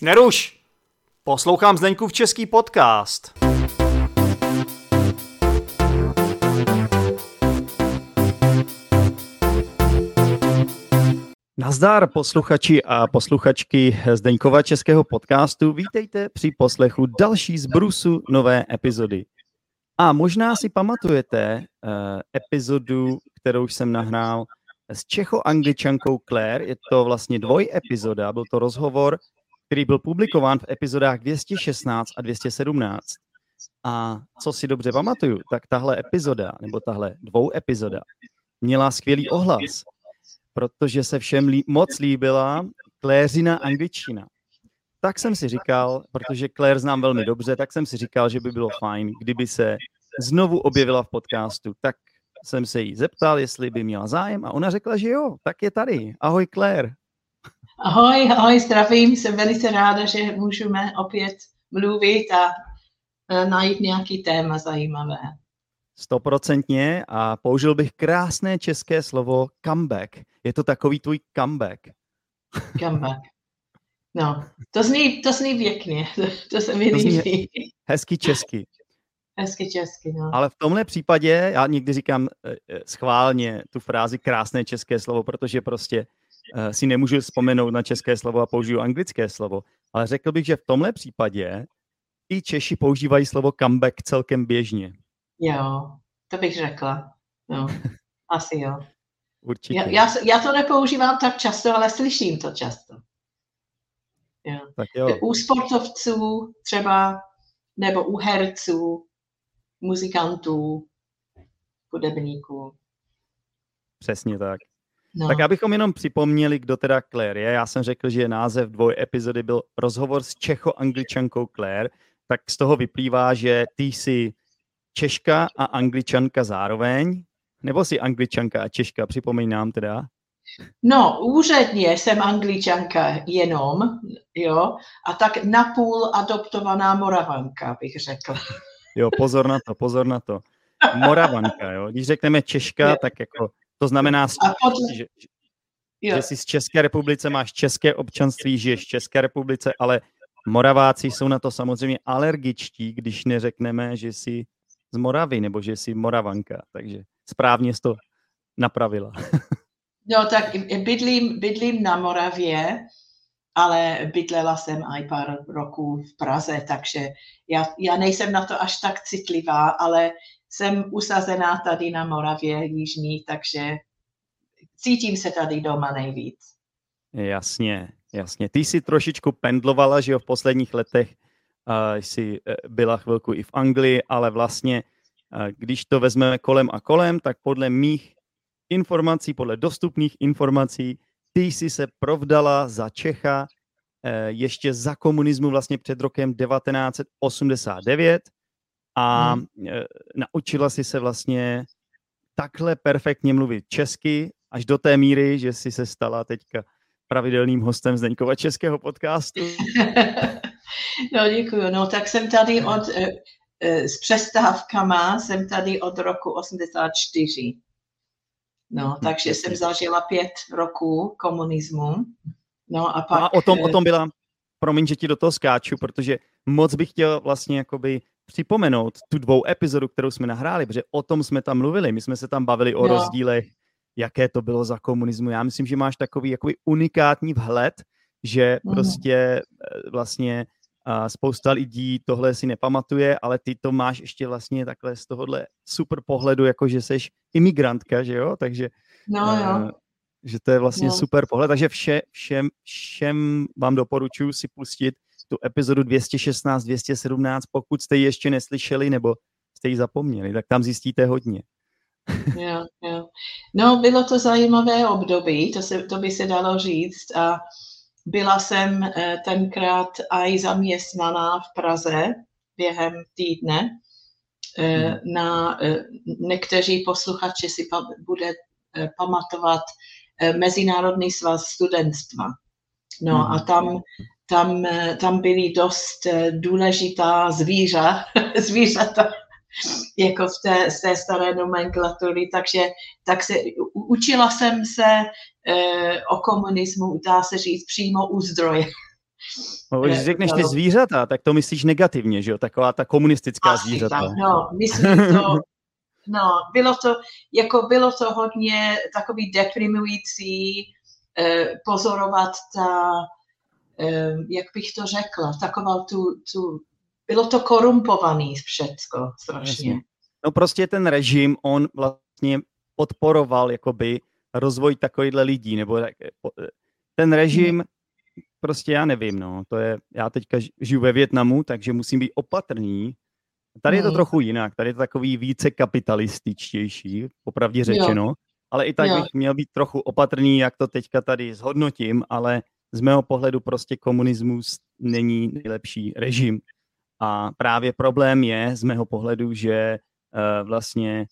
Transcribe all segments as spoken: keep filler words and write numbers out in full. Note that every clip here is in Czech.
Neruš! Poslouchám Zdeňkův český podcast. Nazdar posluchači a posluchačky Zdeňkova českého podcastu, vítejte při poslechu další z brusu nové epizody. A možná si pamatujete uh, epizodu, kterou jsem nahrál s Čecho-Angličankou Claire. Je to vlastně dvoj epizoda, byl to rozhovor, který byl publikován v epizodách dvě stě šestnáct a dvě stě sedmnáct. A co si dobře pamatuju, tak tahle epizoda, nebo tahle dvou epizoda, měla skvělý ohlas, protože se všem lí- moc líbila Claireina angličtina. Tak jsem si říkal, protože Claire znám velmi dobře, tak jsem si říkal, že by bylo fajn, kdyby se znovu objevila v podcastu. Tak jsem se jí zeptal, jestli by měla zájem a ona řekla, že jo, tak je tady. Ahoj Claire. Ahoj, ahoj, zdravím, jsem velice ráda, že můžeme opět mluvit a najít nějaký téma zajímavé. Stoprocentně a použil bych krásné české slovo comeback. Je to takový tvůj comeback. Comeback. No, to zní, to zní pěkně, to se mi líbí. Hezky česky. Hezky česky, no. Ale v tomhle případě, já někdy říkám schválně tu frázi krásné české slovo, protože prostě uh, si nemůžu vzpomenout na české slovo a použiju anglické slovo. Ale řekl bych, že v tomhle případě i Češi používají slovo comeback celkem běžně. Jo, to bych řekla. No, asi jo. Určitě. Já, já, já to nepoužívám tak často, ale slyším to často. Jo. Tak jo. U sportovců třeba, nebo u herců, muzikantů, hudebníků. Přesně tak. No. Tak abychom jenom připomněli, kdo teda Claire je. Já jsem řekl, že název dvoj epizody byl rozhovor s Čecho-Angličankou Claire, tak z toho vyplývá, že ty jsi Češka a Angličanka zároveň, nebo jsi Angličanka a Češka, připomeň nám teda. No, úředně jsem Angličanka jenom, jo, a tak napůl adoptovaná Moravanka, bych řekla. Jo, pozor na to, pozor na to. Moravanka, jo, když řekneme Češka, jo. Tak jako to znamená, potom, že, že jsi z České republice, máš české občanství, žiješ v České republice, ale Moraváci jsou na to samozřejmě alergičtí, když neřekneme, že jsi z Moravy, nebo že jsi Moravanka, takže správně jsi to napravila. No tak bydlím, bydlím na Moravě, ale bydlela jsem i pár roků v Praze, takže já, já nejsem na to až tak citlivá, ale jsem usazená tady na Moravě jižní, takže cítím se tady doma nejvíc. Jasně, jasně. Ty jsi trošičku pendlovala, že jo, v posledních letech uh, jsi byla chvilku i v Anglii, ale vlastně, uh, když to vezmeme kolem a kolem, tak podle mých informací, podle dostupných informací, ty jsi se provdala za Čecha ještě za komunismu vlastně před rokem devatenáct osmdesát devět a hmm. naučila jsi se vlastně takhle perfektně mluvit česky až do té míry, že jsi se stala teďka pravidelným hostem Zdeňkova českého podcastu. No děkuju, no tak jsem tady od, s přestávkama jsem tady od roku osmdesát čtyři. No, takže hmm. jsem zažila pět roků komunismu. No a pak... A o tom, o tom byla, promiň, že ti do toho skáču, protože moc bych chtěl vlastně jakoby připomenout tu dvou epizodu, kterou jsme nahráli, protože o tom jsme tam mluvili, my jsme se tam bavili o no. rozdílech, jaké to bylo za komunismu. Já myslím, že máš takový jakoby unikátní vhled, že hmm. prostě vlastně spousta lidí tohle si nepamatuje, ale ty to máš ještě vlastně takhle z tohohle super pohledu, jako že seš imigrantka, že jo? Takže no, jo. Že to je vlastně no. super pohled. Takže vše, všem, všem vám doporučuji si pustit tu epizodu dvě stě šestnáct dvě stě sedmnáct, pokud jste ji ještě neslyšeli nebo jste ji zapomněli, tak tam zjistíte hodně. Jo, jo. No, bylo to zajímavé období, to, se, to by se dalo říct a byla jsem tenkrát i zaměstnaná v Praze během týdne. Na, někteří posluchači si pa, bude pamatovat Mezinárodní svaz studentstva. No a tam, tam, tam byly dost důležitá zvířata, zvířata jako v té, z té staré nomenklatury, takže tak se, učila jsem se e, o komunismu, dá se říct, přímo u zdroje, No, když řekneš ty zvířata, tak to myslíš negativně, že jo? Taková ta komunistická asi zvířata. Tak, no, myslím to, no, bylo to, jako bylo to hodně takový deprimující eh, pozorovat ta, eh, jak bych to řekla, takovou tu, tu, bylo to korumpovaný všecko strašně. No prostě ten režim, on vlastně podporoval jakoby rozvoj takovýhle lidí, nebo tak, ten režim, hmm. prostě já nevím, no, to je, já teďka žiju ve Vietnamu, takže musím být opatrný. Tady hmm. je to trochu jinak, tady je to takový více kapitalističtější, popravdě řečeno, jo. ale i tak jo. bych měl být trochu opatrný, jak to teďka tady zhodnotím, ale z mého pohledu prostě komunismus není nejlepší režim. A právě problém je, z mého pohledu, že uh, vlastně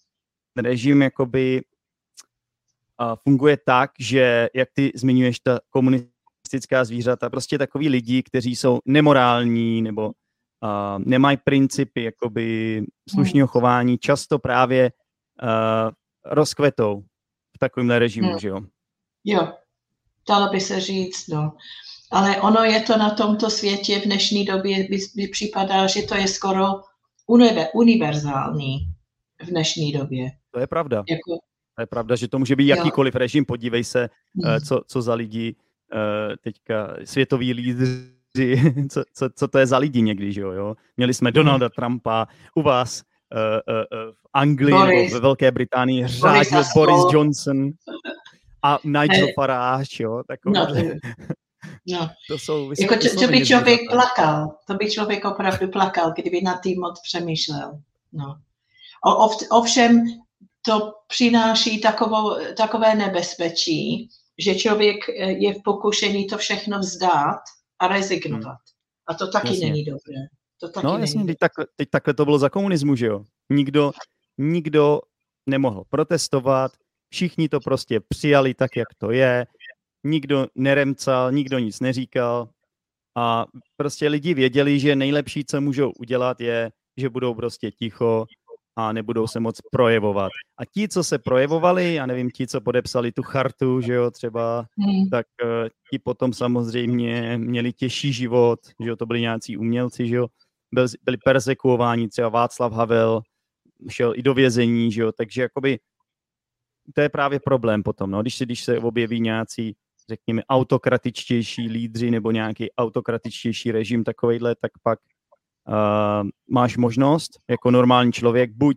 režim jakoby uh, funguje tak, že jak ty zmiňuješ ta komunistická zvířata, prostě takový lidi, kteří jsou nemorální nebo uh, nemají principy jakoby slušného chování, často právě uh, rozkvetou v takovémhle režimu, no. že jo? Jo, dalo by se říct, no. Ale ono je to na tomto světě v dnešní době, mi připadá, že to je skoro univerzální v dnešní době. To je pravda. Jako, to je pravda, že to může být jo. jakýkoliv režim. Podívej se, mm. co, co za lidi teďka světoví lídři, co, co, co to je za lidi někdy, že jo? Měli jsme Donalda mm. Trumpa, u vás v Anglii, Boris, ve Velké Británii řádil Boris Johnson a Nigel hey. Farage, jo? Takový. No. No. To jsou jako, to, to by člověk plakal, to by člověk opravdu plakal, kdyby nad tím moc přemýšlel. No. O, ov, ovšem to přináší takovou, takové nebezpečí, že člověk je v pokušení to všechno vzdát a rezignovat. Hmm. A to taky jasně. není dobré. To taky no jasně, teď takhle, teď takhle to bylo za komunismu, že jo? Nikdo, nikdo nemohl protestovat, všichni to prostě přijali tak, jak to je. Nikdo neremcal, nikdo nic neříkal a prostě lidi věděli, že nejlepší, co můžou udělat, je, že budou prostě ticho a nebudou se moc projevovat. A ti, co se projevovali, já nevím, ti, co podepsali tu chartu, že jo, třeba, hmm. tak uh, ti potom samozřejmě měli těžší život, že jo, to byli nějací umělci, že jo, byli, byli persekuováni, třeba Václav Havel šel i do vězení, že jo, takže jakoby to je právě problém potom, no, když se, když se objeví nějací, řekněme, autokratičtější lídři nebo nějaký autokratičtější režim takovejhle, tak pak uh, máš možnost jako normální člověk, buď,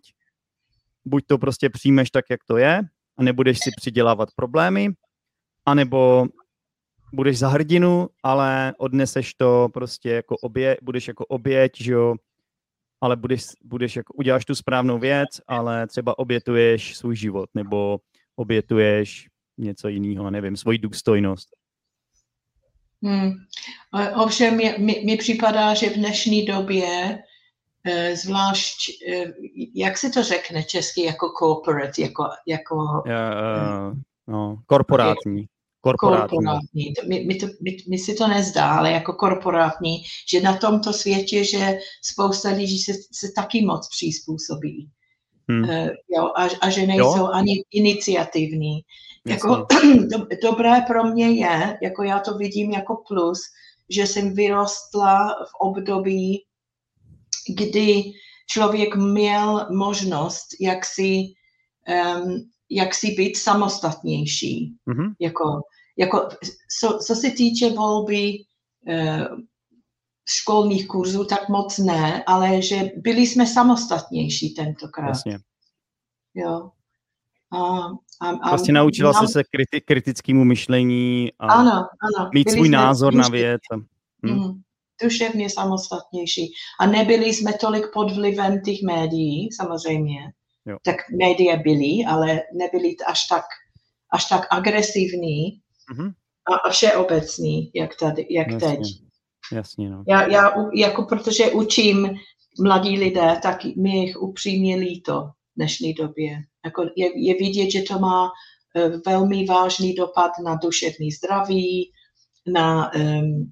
buď to prostě přijmeš tak, jak to je a nebudeš si přidělávat problémy, anebo budeš za hrdinu, ale odneseš to prostě jako obě, budeš jako oběť, že jo, ale budeš, budeš jako, uděláš tu správnou věc, ale třeba obětuješ svůj život, nebo obětuješ něco jiného, nevím, svoji důstojnost. Hmm. Ovšem, mi, mi připadá, že v dnešní době, zvlášť, jak se to řekne česky, jako corporate, jako... jako uh, no, korporátní. Korporátní. korporátní. My, my, to, my, my si to nezdá, ale jako korporátní, že na tomto světě, že spousta lidí se, se taky moc přizpůsobí. Hmm. Uh, jo, a, a že nejsou jo? ani iniciativní. Jako, do, dobré pro mě je, jako já to vidím jako plus, že jsem vyrostla v období, kdy člověk měl možnost, jak si um, jak si být samostatnější. Mm-hmm. Jako, jako, so, co se týče volby e, školních kurzů, tak moc ne, ale že byli jsme samostatnější tentokrát. Jasně. Jo. A, a, a vlastně naučila nám... jsi se kriti- kritickému myšlení a ano, ano, mít svůj názor duševně, na věc. Hm. Mm, duševně samostatnější. A nebyli jsme tolik pod vlivem těch médií, samozřejmě. Jo. Tak média byly, ale nebyly až tak, až tak agresivní mm-hmm. a všeobecní, jak, tady, jak jasně. teď. Jasně, no. Já, já jako protože učím mladí lidé, tak mi jich upřímně líto v dnešní době. Jako je, je vidět, že to má velmi vážný dopad na duševní zdraví, na um,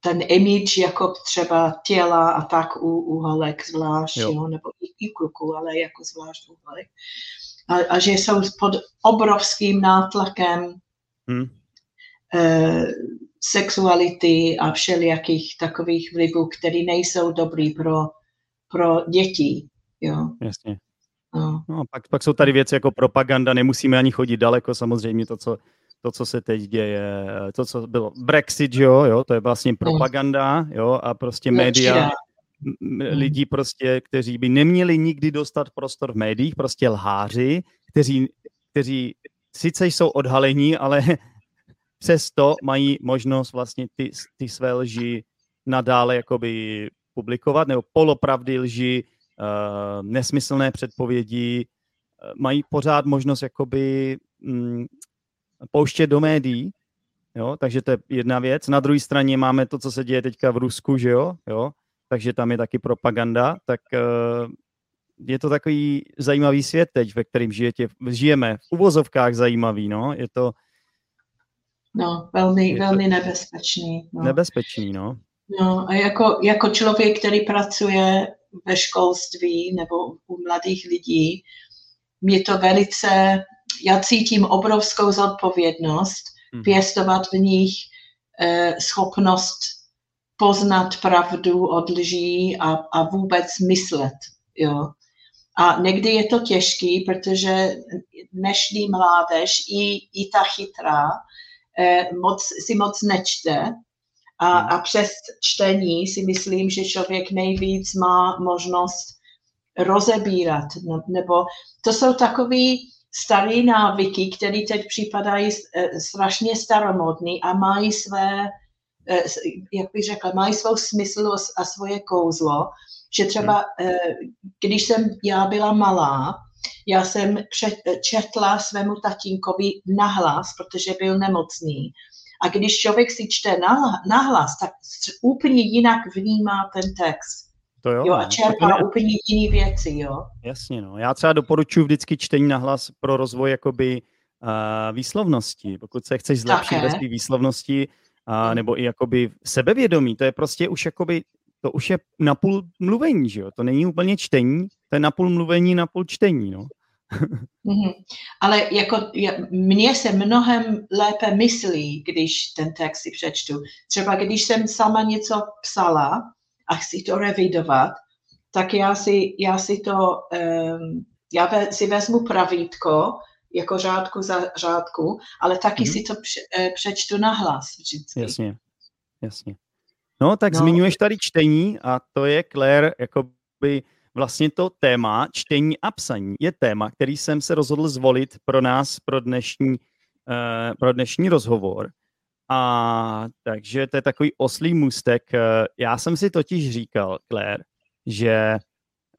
ten image jako třeba těla a tak u, u holek zvlášť, jo. Jo, nebo i, i kluků, ale jako zvlášť u holek. A, a že jsou pod obrovským nátlakem hmm. e, sexuality a všelijakých takových vlivů, které nejsou dobrý pro, pro děti. Jo. Jasně. No. No, pak, pak jsou tady věci jako propaganda, nemusíme ani chodit daleko, samozřejmě to, co, to, co se teď děje, to, co bylo Brexit, jo, jo, to je vlastně propaganda, jo, a prostě média, lidi prostě, kteří by neměli nikdy dostat prostor v médiích, prostě lháři, kteří, kteří sice jsou odhalení, ale přesto mají možnost vlastně ty, ty své lži nadále jakoby publikovat, nebo polopravdy, lži, Uh, nesmyslné předpovědi, uh, mají pořád možnost jakoby um, pouštět do médií, jo? Takže to je jedna věc. Na druhé straně máme to, co se děje teďka v Rusku, že jo? Jo? Takže tam je taky propaganda, tak uh, je to takový zajímavý svět teď, ve kterém žijete, žijeme. V uvozovkách zajímavý, no, je to... No, velmi, je velmi to nebezpečný. No. Nebezpečný, no. No, a jako, jako člověk, který pracuje ve školství nebo u mladých lidí, mě to velice, já cítím obrovskou zodpovědnost hmm. pěstovat v nich eh, schopnost poznat pravdu od lží a, a vůbec myslet. Jo. A někdy je to těžký, protože dnešní mládež, i, i ta chytrá, eh, moc, si moc nečte. A, a přes čtení si myslím, že člověk nejvíc má možnost rozebírat. Nebo to jsou takový staré návyky, které teď připadají strašně staromodní a mají své, jak bych řekla, mají svou smysl a svoje kouzlo. Že třeba, když jsem já byla malá, já jsem četla svému tatínkovi nahlas, protože byl nemocný. A když člověk si čte nahlas, tak úplně jinak vnímá ten text. To jo, jo, a čerpá to... úplně jiné věci. Jo. Jasně, no. Já třeba doporučuji vždycky čtení nahlas pro rozvoj jakoby, uh, výslovnosti. Pokud se chceš zlepšit ve své výslovnosti uh, nebo i jakoby sebevědomí, to je prostě už jakoby, to už je napůl mluvení, že jo? To není úplně čtení, to je napůl mluvení, napůl čtení, no. Mm-hmm. Ale jako, mně se mnohem lépe myslí, když ten text si přečtu. Třeba když jsem sama něco psala a chci to revidovat, tak já si, já si to, um, já ve, si vezmu pravítko, jako řádku za řádku, ale taky mm-hmm. si to pře, přečtu nahlas vždycky. Jasně, jasně. No tak no. Zmiňuješ tady čtení a to je, Claire, jakoby... Vlastně to téma čtení a psaní je téma, který jsem se rozhodl zvolit pro nás, pro dnešní, uh, pro dnešní rozhovor. A takže to je takový oslý můstek. Já jsem si totiž říkal, Claire, že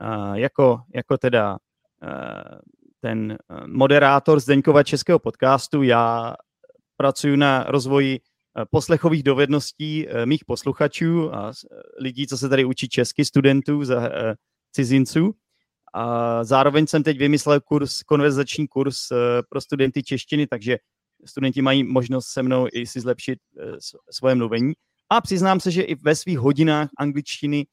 uh, jako, jako teda uh, ten moderátor Zdeňkova českého podcastu, já pracuji na rozvoji poslechových dovedností uh, mých posluchačů a lidí, co se tady učí česky, studentů, za, uh, cizinců. A zároveň jsem teď vymyslel kurz, konverzační kurz pro studenty češtiny, takže studenti mají možnost se mnou i si zlepšit svoje mluvení. A přiznám se, že i ve svých hodinách angličtiny,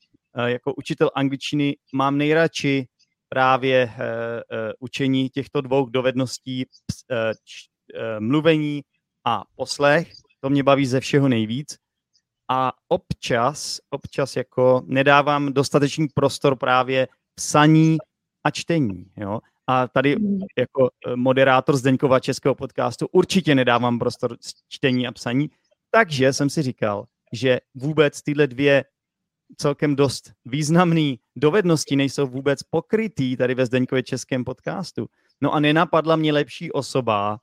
jako učitel angličtiny, mám nejradši právě učení těchto dvou dovedností mluvení a poslech. To mě baví ze všeho nejvíc. A občas, občas jako nedávám dostatečný prostor právě psaní a čtení, jo. A tady jako moderátor Zdeňkova českého podcastu určitě nedávám prostor čtení a psaní, takže jsem si říkal, že vůbec tyhle dvě celkem dost významné dovednosti nejsou vůbec pokrytý tady ve Zdeňkově českém podcastu. No a nenapadla mě lepší osoba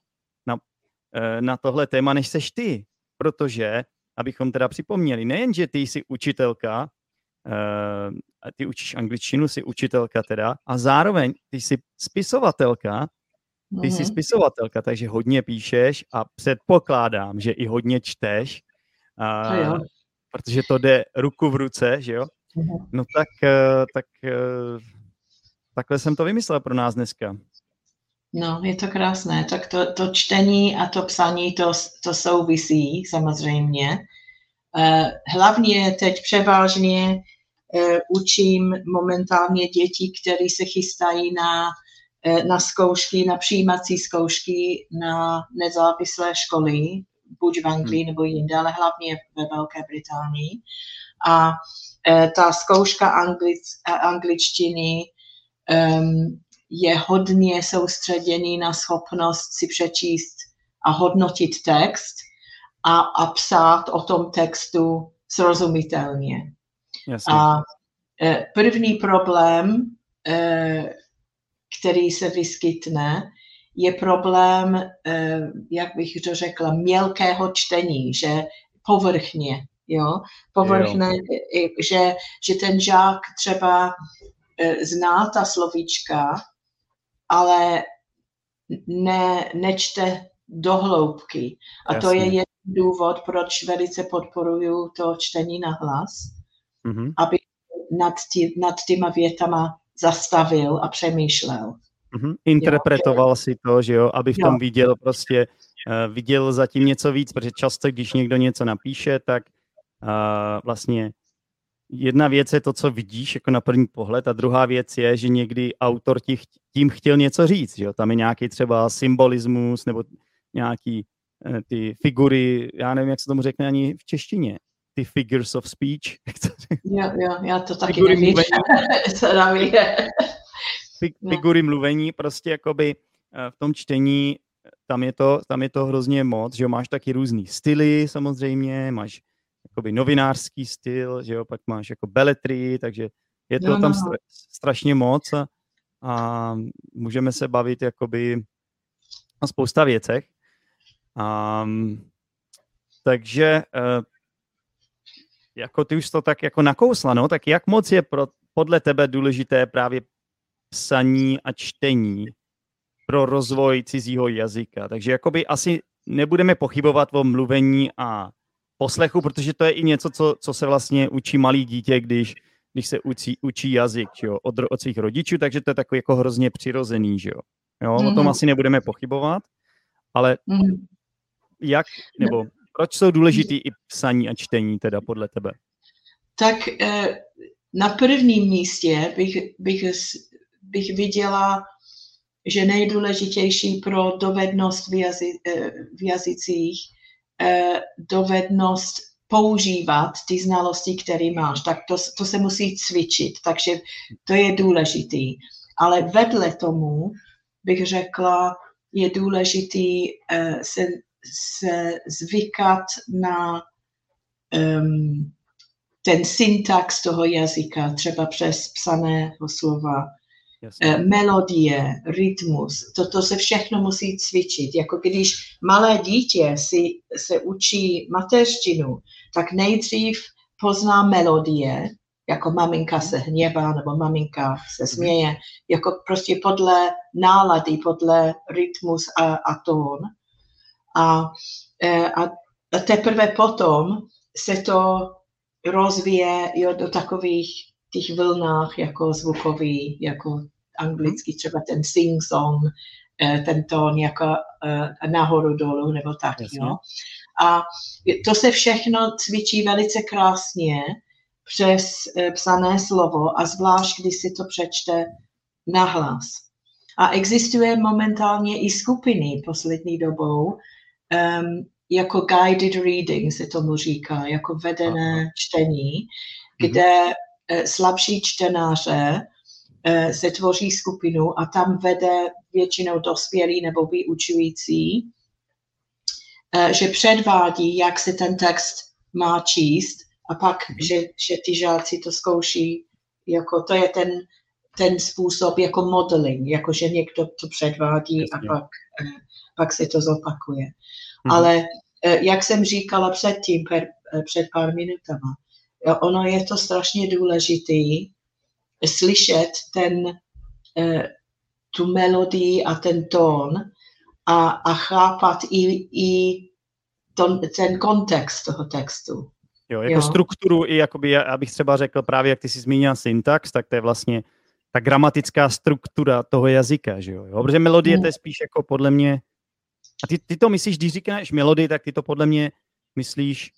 na, na tohle téma, než seš ty, protože abychom teda připomněli, nejen, že ty jsi učitelka, ty učíš angličtinu, jsi učitelka teda, a zároveň ty jsi spisovatelka, ty jsi spisovatelka, takže hodně píšeš a předpokládám, že i hodně čteš, a, to protože to jde ruku v ruce, že jo? No tak, tak takhle jsem to vymyslel pro nás dneska. No, je to krásné. Tak to, to čtení a to psaní, to, to souvisí samozřejmě. Hlavně teď převážně učím momentálně děti, které se chystají na, na zkoušky, na přijímací zkoušky na nezávislé školy buď v Anglii nebo jinde, ale hlavně ve Velké Británii. A e, ta zkouška anglic, angličtiny e, je hodně soustředěný na schopnost si přečíst a hodnotit text a, a psát o tom textu srozumitelně. Jasně. A e, první problém, e, který se vyskytne, je problém, jak bych to řekla, mělkého čtení, že povrchně, jo, povrchně, jo. Že, že ten žák třeba zná ta slovíčka, ale ne, nečte do hloubky. A Jasně. to je jeden důvod, proč velice podporuju to čtení na hlas, mm-hmm. aby nad, tý, nad týma větama zastavil a přemýšlel. Mm-hmm. Interpretoval jo, si to, že jo, aby v tom jo. viděl prostě, uh, viděl zatím něco víc, protože často, když někdo něco napíše, tak uh, vlastně jedna věc je to, co vidíš jako na první pohled, a druhá věc je, že někdy autor tí, tím chtěl něco říct, že jo, tam je nějaký třeba symbolismus nebo nějaký uh, ty figury, já nevím, jak se tomu řekne ani v češtině. Ty figures of speech. Jo, jo, já to taky figury nevím. Mluvení. Figury mluvení, prostě jakoby v tom čtení, tam je to, tam je to hrozně moc, že jo, máš taky různý styly samozřejmě, máš jakoby novinářský styl, že jo, pak máš jako beletrii, takže je to jo, tam no. stra, strašně moc a, a můžeme se bavit jakoby o spousta věcech. A, takže jako ty už to tak jako nakousla, no, tak jak moc je pro, podle tebe důležité právě psaní a čtení pro rozvoj cizího jazyka? Takže jakoby asi nebudeme pochybovat o mluvení a poslechu, protože to je i něco, co, co se vlastně učí malý dítě, když, když se učí, učí jazyk, jo, od, od svých rodičů, takže to je takový jako hrozně přirozený, že jo. Jo, mm-hmm. o tom asi nebudeme pochybovat, ale mm-hmm. jak, nebo... Proč jsou důležitý i psaní a čtení, teda podle tebe? Tak na prvním místě bych, bych, bych viděla, že nejdůležitější pro dovednost v, jazy, v jazycích, dovednost používat ty znalosti, které máš. Tak to, to se musí cvičit, takže to je důležitý. Ale vedle tomu bych řekla, je důležitý se se zvykat na um, ten syntax toho jazyka, třeba přes psaného slova, e, melodie, rytmus, to, to se všechno musí cvičit. Jako když malé dítě si, se učí mateřštinu, tak nejdřív pozná melodie, jako maminka se hněvá, nebo maminka se směje, jako prostě podle nálady, podle rytmus a, a tón. A, a teprve potom se to rozvíje, jo, do takových těch vlnách, jako zvukový, jako anglicky třeba ten sing-song, ten tón jako nahoru dolů nebo tak. Jo. A to se všechno cvičí velice krásně přes psané slovo a zvlášť, když si to přečte nahlas. A existuje momentálně i skupiny poslední dobou, Um, jako guided reading se tomu říká, jako vedené čtení, kde mm-hmm. slabší čtenáře uh, se tvoří skupinu a tam vede většinou dospělý nebo vyučující, uh, že předvádí, jak se ten text má číst a pak, mm-hmm. že, že ty žáci to zkouší, jako to je ten, ten způsob jako modeling, jako že někdo to předvádí Jasně. a pak... Uh, pak se to zopakuje. Hmm. Ale jak jsem říkala předtím, per, před pár minutama, ono je to strašně důležitý slyšet ten, tu melodii a ten tón a, a chápat i, i ton, ten kontext toho textu. Jo, jako jo? strukturu, i jakoby, abych třeba řekl právě, jak ty jsi zmínila syntax, tak to je vlastně ta gramatická struktura toho jazyka, že jo? jo? Protože melodie hmm. to je spíš jako podle mě. A ty, ty to myslíš, když říkáš melodii, tak ty to podle mě myslíš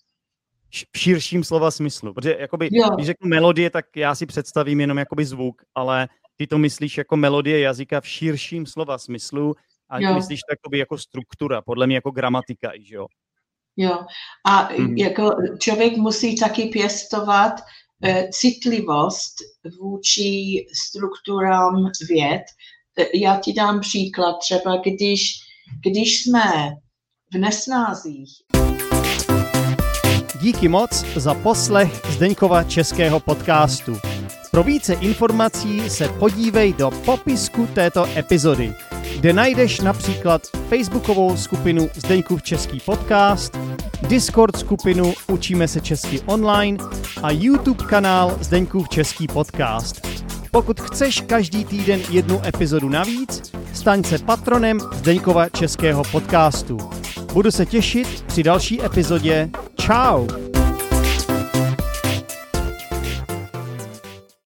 v širším slova smyslu. Protože jakoby, když řeknu melodie, tak já si představím jenom jakoby zvuk, ale ty to myslíš jako melodie jazyka v širším slova smyslu a jo. myslíš to jakoby jako struktura, podle mě jako gramatika, že jo? Jo. A mm. jako člověk musí taky pěstovat eh, citlivost vůči strukturám věd. Já ti dám příklad, třeba když, když jsme v nesnázích. Díky moc za poslech Zdeňkova českého podcastu. Pro více informací se podívej do popisku této epizody, kde najdeš například facebookovou skupinu Zdeňkův český podcast, Discord skupinu Učíme se česky online a YouTube kanál Zdeňkův český podcast. Pokud chceš každý týden jednu epizodu navíc, staň se patronem Zdeňkova českého podcastu. Budu se těšit při další epizodě. Čau!